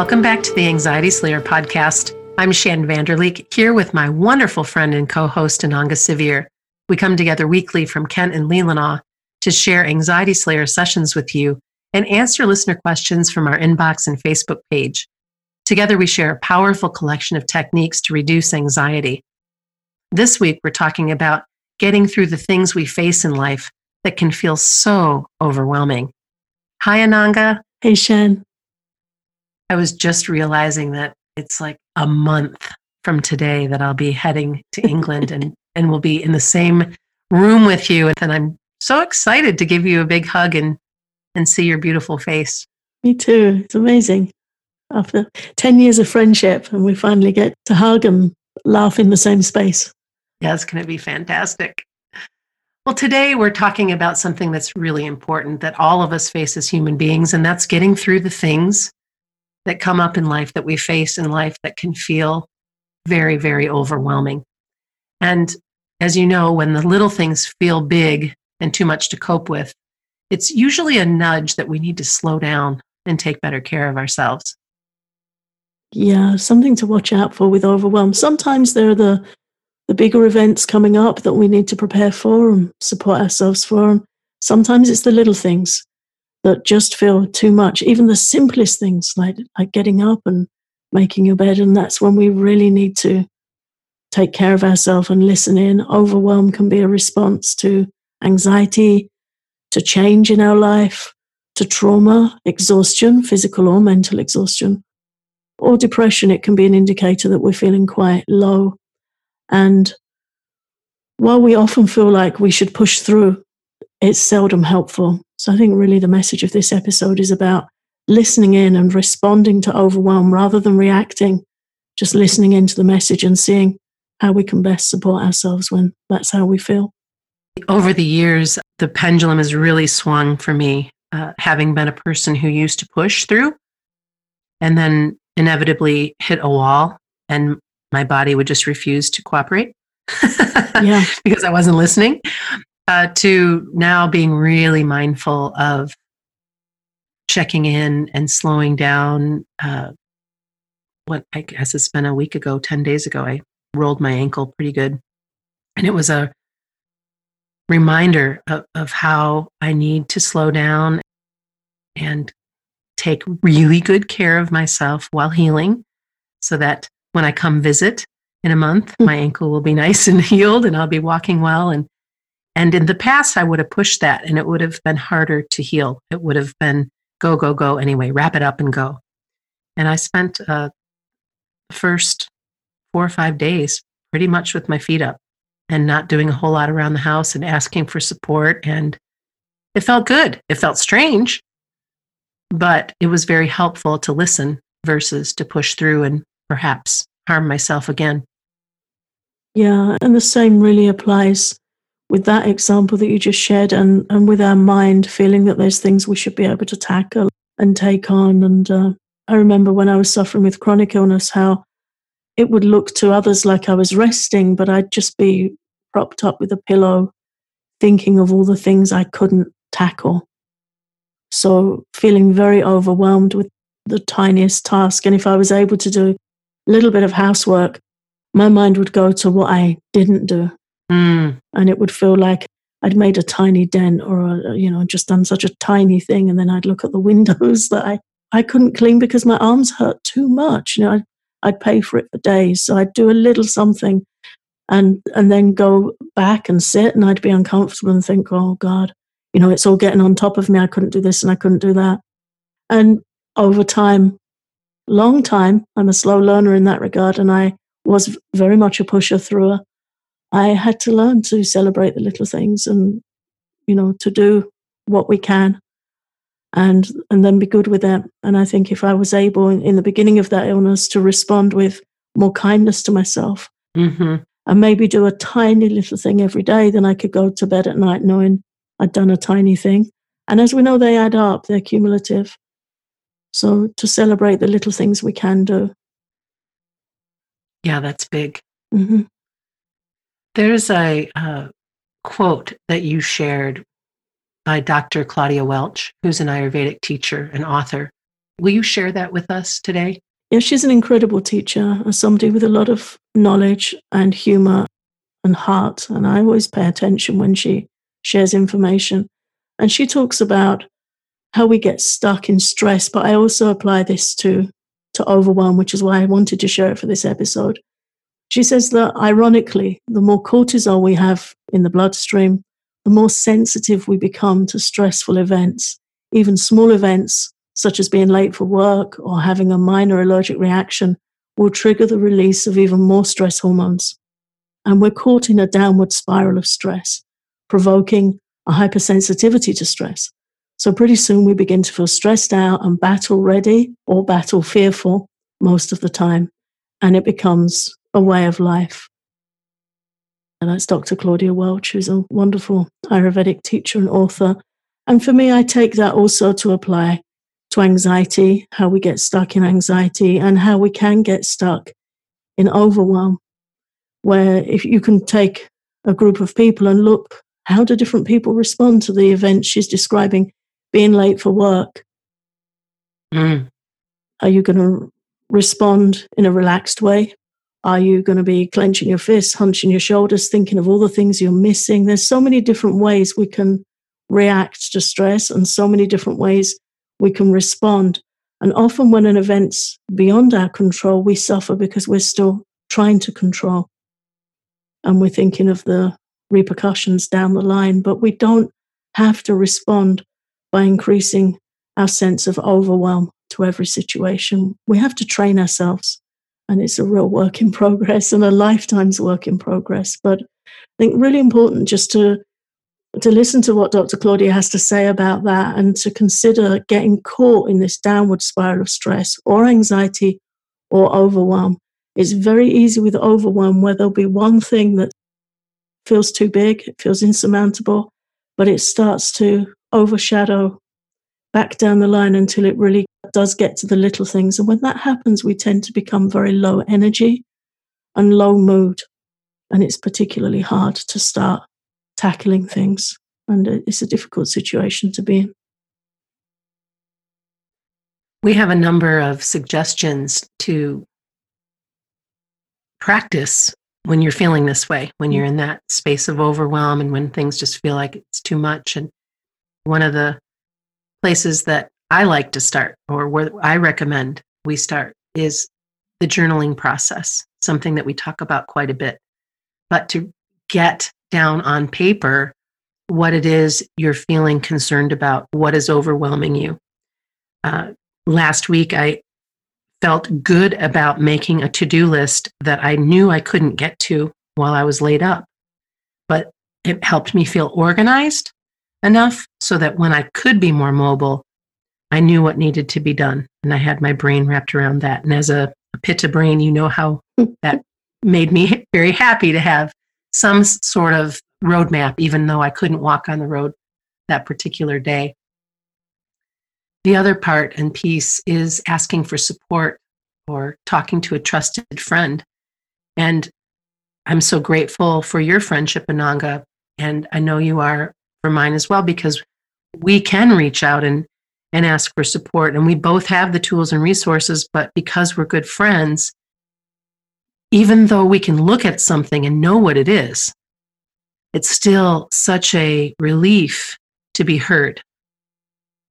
Welcome back to the Anxiety Slayer podcast. I'm Shan VanderLeek, here with my wonderful friend and co-host, Ananga Sevier. We come together weekly from Kent and Leelanau to share Anxiety Slayer sessions with you and answer listener questions from our inbox and Facebook page. Together, we share a powerful collection of techniques to reduce anxiety. This week, we're talking about getting through the things we face in life that can feel so overwhelming. Hi, Ananga. Hey, Shan. I was just realizing that it's like a month from today that I'll be heading to England and we'll be in the same room with you. And I'm so excited to give you a big hug and see your beautiful face. Me too. It's amazing. After 10 years of friendship, and we finally get to hug and laugh in the same space. Yeah, it's going to be fantastic. Well, today we're talking about something that's really important that all of us face as human beings, and that's getting through the things that come up in life, that we face in life, that can feel very, very overwhelming. And as you know, when the little things feel big and too much to cope with, it's usually a nudge that we need to slow down and take better care of ourselves. Yeah, something to watch out for with overwhelm. Sometimes there are the bigger events coming up that we need to prepare for and support ourselves for. And sometimes it's the little things that just feel too much, even the simplest things like getting up and making your bed. And that's when we really need to take care of ourselves and listen in. Overwhelm can be a response to anxiety, to change in our life, to trauma, exhaustion, physical or mental exhaustion, or depression. It can be an indicator that we're feeling quite low. And while we often feel like we should push through, it's seldom helpful. So I think really the message of this episode is about listening in and responding to overwhelm rather than reacting, just listening into the message and seeing how we can best support ourselves when that's how we feel. Over the years, the pendulum has really swung for me, having been a person who used to push through and then inevitably hit a wall and my body would just refuse to cooperate because I wasn't listening. To now being really mindful of checking in and slowing down. What I guess it's been a week ago, 10 days ago, I rolled my ankle pretty good. And it was a reminder of how I need to slow down and take really good care of myself while healing so that when I come visit in a month, my ankle will be nice and healed and I'll be walking well. And in the past, I would have pushed that and it would have been harder to heal. It would have been go anyway, wrap it up and go. And I spent the first 4 or 5 days pretty much with my feet up and not doing a whole lot around the house and asking for support. And it felt good. It felt strange, but it was very helpful to listen versus to push through and perhaps harm myself again. Yeah, and the same really applies with that example that you just shared and with our mind feeling that there's things we should be able to tackle and take on. And I remember when I was suffering with chronic illness, how it would look to others like I was resting, but I'd just be propped up with a pillow thinking of all the things I couldn't tackle. So feeling very overwhelmed with the tiniest task. And if I was able to do a little bit of housework, my mind would go to what I didn't do. Mm. And it would feel like I'd made a tiny dent or, just done such a tiny thing. And then I'd look at the windows that I couldn't clean because my arms hurt too much. I'd pay for it for days. So I'd do a little something and then go back and sit and I'd be uncomfortable and think, oh God, it's all getting on top of me. I couldn't do this and I couldn't do that. And over time, long time, I'm a slow learner in that regard. And I was very much a pusher through. I had to learn to celebrate the little things and, to do what we can and then be good with that. And I think if I was able in the beginning of that illness to respond with more kindness to myself and maybe do a tiny little thing every day, then I could go to bed at night knowing I'd done a tiny thing. And as we know, they add up, they're cumulative. So to celebrate the little things we can do. Yeah, that's big. Mm-hmm. There's a quote that you shared by Dr. Claudia Welch, who's an Ayurvedic teacher and author, Will you share that with us today? Yeah, she's an incredible teacher, somebody with a lot of knowledge and humor and heart. And I always pay attention when she shares information. And she talks about how we get stuck in stress, but I also apply this to overwhelm, which is why I wanted to share it for this episode. She says that, ironically, the more cortisol we have in the bloodstream, the more sensitive we become to stressful events, even small events such as being late for work or having a minor allergic reaction will trigger the release of even more stress hormones. And we're caught in a downward spiral of stress, provoking a hypersensitivity to stress. So pretty soon we begin to feel stressed out and battle ready or battle fearful most of the time. And it becomes a way of life. And that's Dr. Claudia Welch, who's a wonderful Ayurvedic teacher and author. And for me, I take that also to apply to anxiety, how we get stuck in anxiety and how we can get stuck in overwhelm, where if you can take a group of people and look, how do different people respond to the event she's describing, being late for work? Mm. Are you going to respond in a relaxed way? Are you going to be clenching your fists, hunching your shoulders, thinking of all the things you're missing? There's so many different ways we can react to stress and so many different ways we can respond. And often when an event's beyond our control, we suffer because we're still trying to control. And we're thinking of the repercussions down the line, but we don't have to respond by increasing our sense of overwhelm to every situation. We have to train ourselves. And it's a real work in progress and a lifetime's work in progress. But I think really important just to listen to what Dr. Claudia has to say about that and to consider getting caught in this downward spiral of stress or anxiety or overwhelm. It's very easy with overwhelm where there'll be one thing that feels too big, it feels insurmountable, but it starts to overshadow back down the line until it really does get to the little things. And when that happens, we tend to become very low energy and low mood. And it's particularly hard to start tackling things. And it's a difficult situation to be in. We have a number of suggestions to practice when you're feeling this way, when you're in that space of overwhelm and when things just feel like it's too much. And one of the places that I like to start, or where I recommend we start, is the journaling process, something that we talk about quite a bit. But to get down on paper what it is you're feeling concerned about, what is overwhelming you. Last week, I felt good about making a to-do list that I knew I couldn't get to while I was laid up. But it helped me feel organized enough so that when I could be more mobile, I knew what needed to be done, and I had my brain wrapped around that. And as a Pitta brain, you know how that made me very happy to have some sort of roadmap, even though I couldn't walk on the road that particular day. The other part and piece is asking for support or talking to a trusted friend. And I'm so grateful for your friendship, Ananga, and I know you are for mine as well, because we can reach out and ask for support. And we both have the tools and resources, but because we're good friends, even though we can look at something and know what it is, it's still such a relief to be heard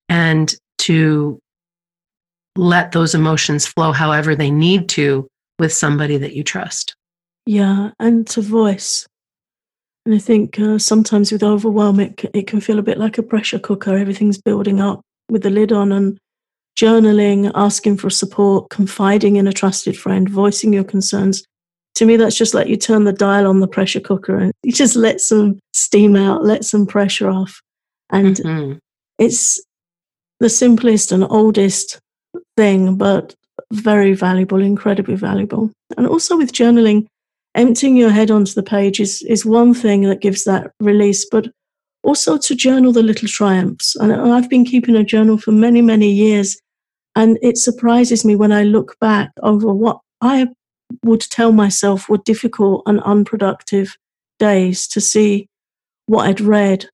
and to let those emotions flow however they need to with somebody that you trust. Yeah, and to voice. And I think sometimes with overwhelm, it can feel a bit like a pressure cooker. Everything's building up with the lid on, and journaling, asking for support, confiding in a trusted friend, voicing your concerns. To me, that's just like you turn the dial on the pressure cooker and you just let some steam out, let some pressure off. And It's the simplest and oldest thing, but very valuable, incredibly valuable. And also with journaling, emptying your head onto the page is one thing that gives that release, but also to journal the little triumphs. And I've been keeping a journal for many, many years. And it surprises me when I look back over what I would tell myself were difficult and unproductive days, to see what I'd read,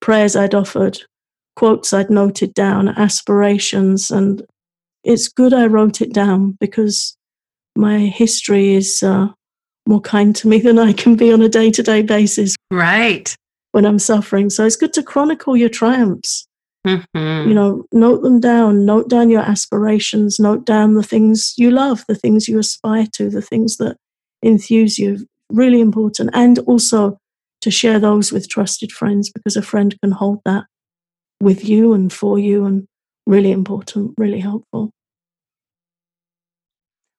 prayers I'd offered, quotes I'd noted down, aspirations, and It's good I wrote it down because my history is more kind to me than I can be on a day-to-day basis. Right. When I'm suffering. So it's good to chronicle your triumphs. Mm-hmm. You know, note them down. Note down your aspirations. Note down the things you love, the things you aspire to, the things that enthuse you. Really important. And also to share those with trusted friends, because a friend can hold that with you and for you, and really important, really helpful.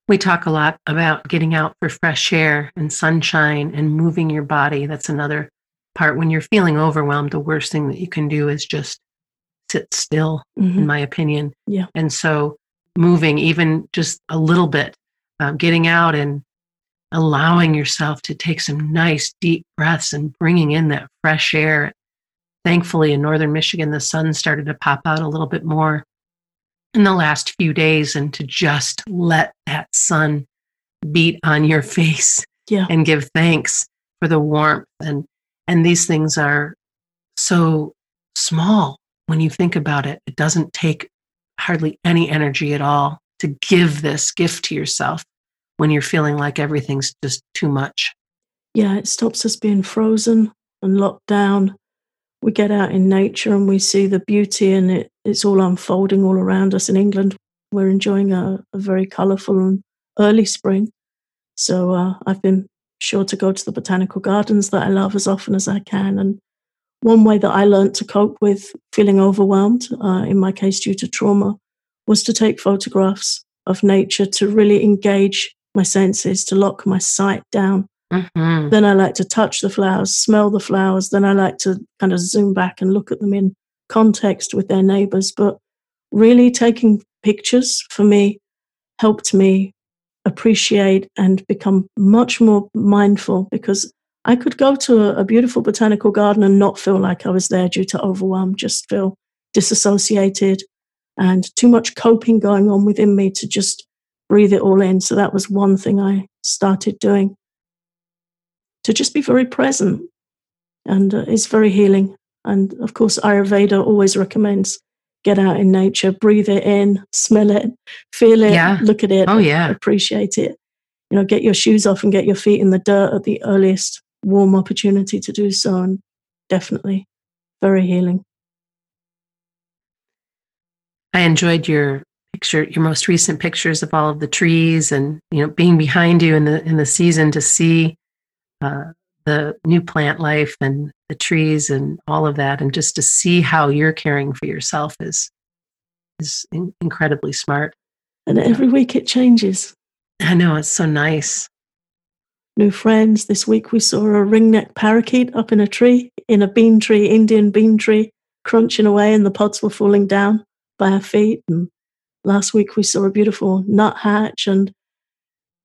We talk a lot about getting out for fresh air and sunshine and moving your body. That's another part. When you're feeling overwhelmed, the worst thing that you can do is just sit still, mm-hmm. in my opinion. Yeah. And so moving, even just a little bit, getting out and allowing yourself to take some nice deep breaths and bringing in that fresh air. Thankfully, in Northern Michigan, the sun started to pop out a little bit more in the last few days, and to just let that sun beat on your face, yeah. and give thanks for the warmth. And these things are so small when you think about it. It doesn't take hardly any energy at all to give this gift to yourself when you're feeling like everything's just too much. Yeah, it stops us being frozen and locked down. We get out in nature and we see the beauty, and it's all unfolding all around us. In England, we're enjoying a very colourful and early spring. So I've been sure to go to the botanical gardens that I love as often as I can. And one way that I learned to cope with feeling overwhelmed, in my case due to trauma, was to take photographs of nature to really engage my senses, to lock my sight down. Mm-hmm. Then I like to touch the flowers, smell the flowers. Then I like to kind of zoom back and look at them in context with their neighbors. But really taking pictures for me helped me appreciate and become much more mindful, because I could go to a beautiful botanical garden and not feel like I was there due to overwhelm, just feel disassociated and too much coping going on within me to just breathe it all in. So that was one thing I started doing, to just be very present. And it's very healing. And of course, Ayurveda always recommends get out in nature, breathe it in, smell it, feel it, yeah. look at it, appreciate it. You know, get your shoes off and get your feet in the dirt at the earliest warm opportunity to do so. And definitely very healing. I enjoyed your most recent pictures of all of the trees, and, you know, being behind you in the season to see the new plant life and the trees and all of that, and just to see how you're caring for yourself is incredibly smart. And every week it changes. I know, it's so nice. New friends. This week we saw a ringneck parakeet up in a tree, in a bean tree, Indian bean tree, crunching away, and the pods were falling down by our feet. And last week we saw a beautiful nuthatch, and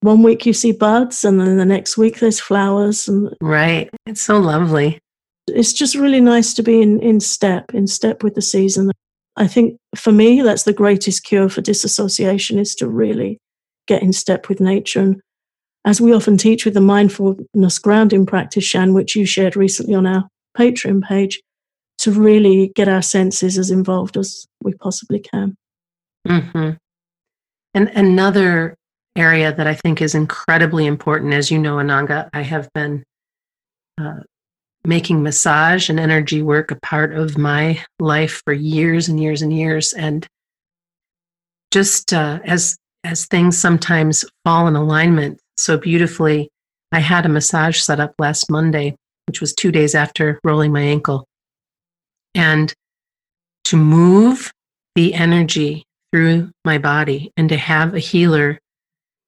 one week you see buds, and then the next week there's flowers. And right. It's so lovely. It's just really nice to be in step with the season. I think for me, that's the greatest cure for disassociation, is to really get in step with nature. And as we often teach with the mindfulness grounding practice, Shan, which you shared recently on our Patreon page, to really get our senses as involved as we possibly can. Mm-hmm. And another area that I think is incredibly important. As you know, Ananga, I have been making massage and energy work a part of my life for years and years and years. And just as things sometimes fall in alignment so beautifully, I had a massage set up last Monday, which was 2 days after rolling my ankle. And to move the energy through my body and to have a healer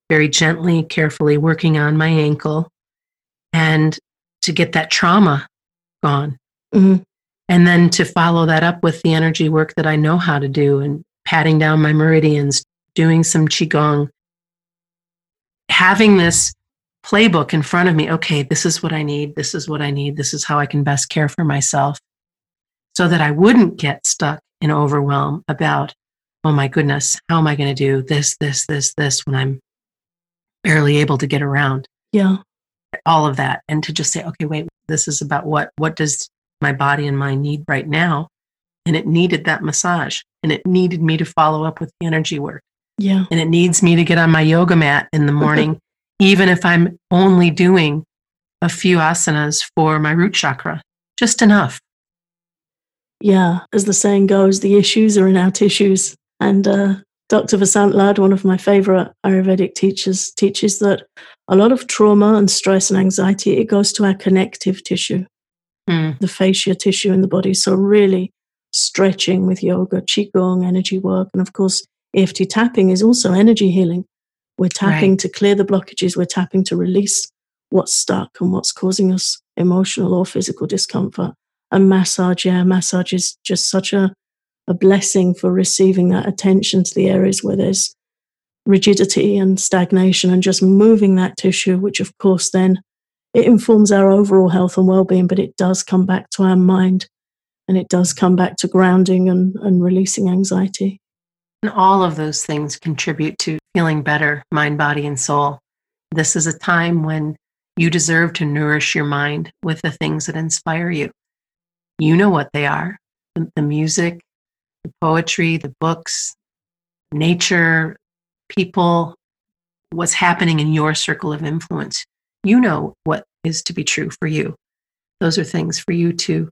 very gently, carefully working on my ankle, and to get that trauma gone. Mm-hmm. And then to follow that up with the energy work that I know how to do, and patting down my meridians, doing some Qigong, having this playbook in front of me. Okay, this is what I need. This is what I need. This is how I can best care for myself, so that I wouldn't get stuck in overwhelm about, oh my goodness, how am I going to do this when I'm barely able to get around. Yeah. All of that. And to just say, okay, wait, this is about what does my body and mind need right now? And it needed that massage, and it needed me to follow up with the energy work. Yeah. And it needs me to get on my yoga mat in the morning, even if I'm only doing a few asanas for my root chakra, just enough. Yeah. As the saying goes, the issues are in our tissues. And Dr. Vasant Lad, one of my favorite Ayurvedic teachers, teaches that a lot of trauma and stress and anxiety, it goes to our connective tissue, the fascia tissue in the body. So really stretching with yoga, qigong, energy work, and of course, EFT tapping is also energy healing. We're tapping to clear the blockages. We're tapping to release what's stuck and what's causing us emotional or physical discomfort. And massage, massage is just such a blessing for receiving that attention to the areas where there's rigidity and stagnation, and just moving that tissue, which of course then it informs our overall health and well-being, but it does come back to our mind, and it does come back to grounding and releasing anxiety. And all of those things contribute to feeling better, mind, body, and soul. This is a time when you deserve to nourish your mind with the things that inspire you. You know what they are: the music, the poetry, the books, nature, people, what's happening in your circle of influence. You know what is to be true for you. Those are things for you to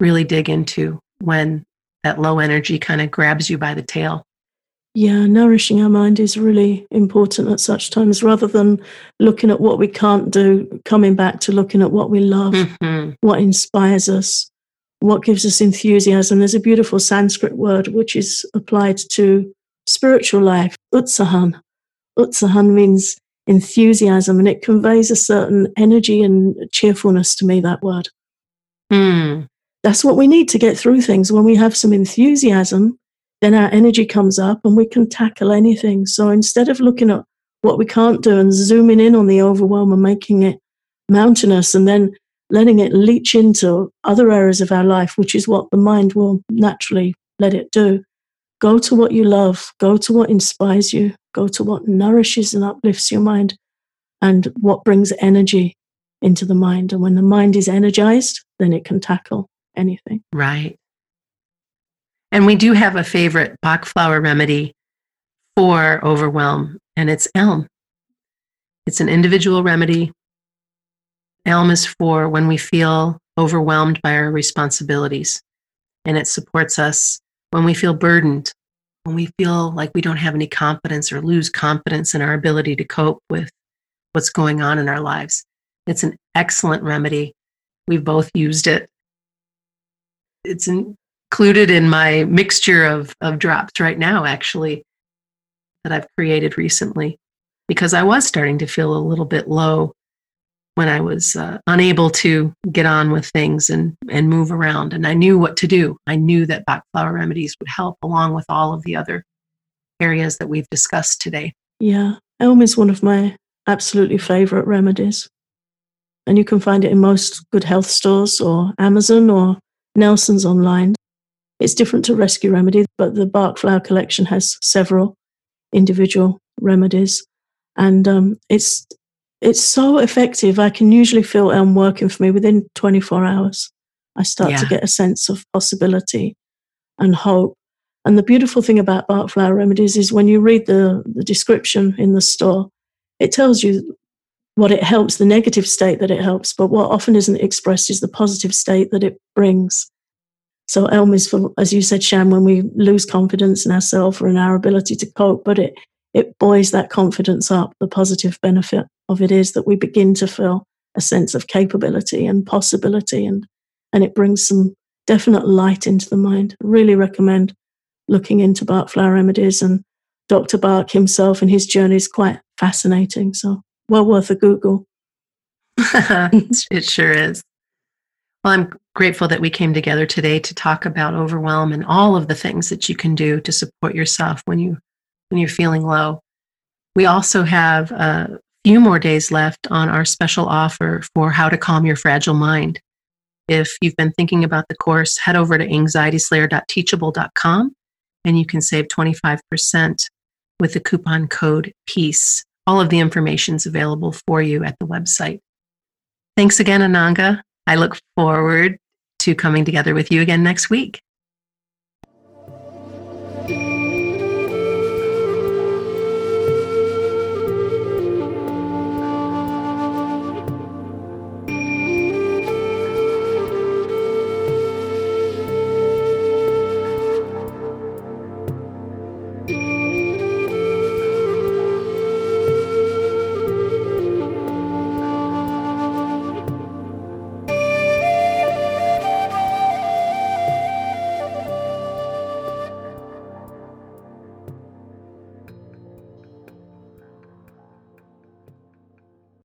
really dig into when that low energy kind of grabs you by the tail. Yeah, nourishing our mind is really important at such times, rather than looking at what we can't do, coming back to looking at what we love, what inspires us, what gives us enthusiasm. There's a beautiful Sanskrit word which is applied to spiritual life, utsahan. Utsahan means enthusiasm, and it conveys a certain energy and cheerfulness to me, that word. That's what we need to get through things. When we have some enthusiasm, then our energy comes up and we can tackle anything. So instead of looking at what we can't do and zooming in on the overwhelm and making it mountainous and then letting it leach into other areas of our life, which is what the mind will naturally let it do, go to what you love, go to what inspires you, go to what nourishes and uplifts your mind and what brings energy into the mind. And when the mind is energized, then it can tackle anything. Right. And we do have a favorite Bach flower remedy for overwhelm, and it's Elm. It's an individual remedy. Elm is for when we feel overwhelmed by our responsibilities, and it supports us when we feel burdened, when we feel like we don't have any confidence or lose confidence in our ability to cope with what's going on in our lives. It's an excellent remedy. We've both used it. It's included in my mixture of drops right now, actually, that I've created recently, because I was starting to feel a little bit low when I was unable to get on with things and move around. And I knew what to do. I knew that Bach flower remedies would help, along with all of the other areas that we've discussed today. Yeah. Elm is one of my absolutely favorite remedies. And you can find it in most good health stores or Amazon or Nelson's online. It's different to Rescue Remedy, but the Bach Flower Collection has several individual remedies. And it's so effective. I can usually feel Elm working for me within 24 hours. I start to get a sense of possibility and hope. And the beautiful thing about Bach Flower Remedies is when you read the description in the store, it tells you what it helps, the negative state that it helps, but what often isn't expressed is the positive state that it brings. So Elm is for, as you said, Shan, when we lose confidence in ourselves or in our ability to cope, but it buoys that confidence up. The positive benefit of it is that we begin to feel a sense of capability and possibility, and it brings some definite light into the mind. I really recommend looking into Bach Flower Remedies, and Dr. Bach himself and his journey is quite fascinating, so well worth a Google. It sure is. Well, I'm grateful that we came together today to talk about overwhelm and all of the things that you can do to support yourself when you're feeling low. We also have a few more days left on our special offer for how to calm your fragile mind. If you've been thinking about the course, head over to anxietyslayer.teachable.com and you can save 25% with the coupon code PEACE. All of the information is available for you at the website. Thanks again, Ananga. I look forward to coming together with you again next week.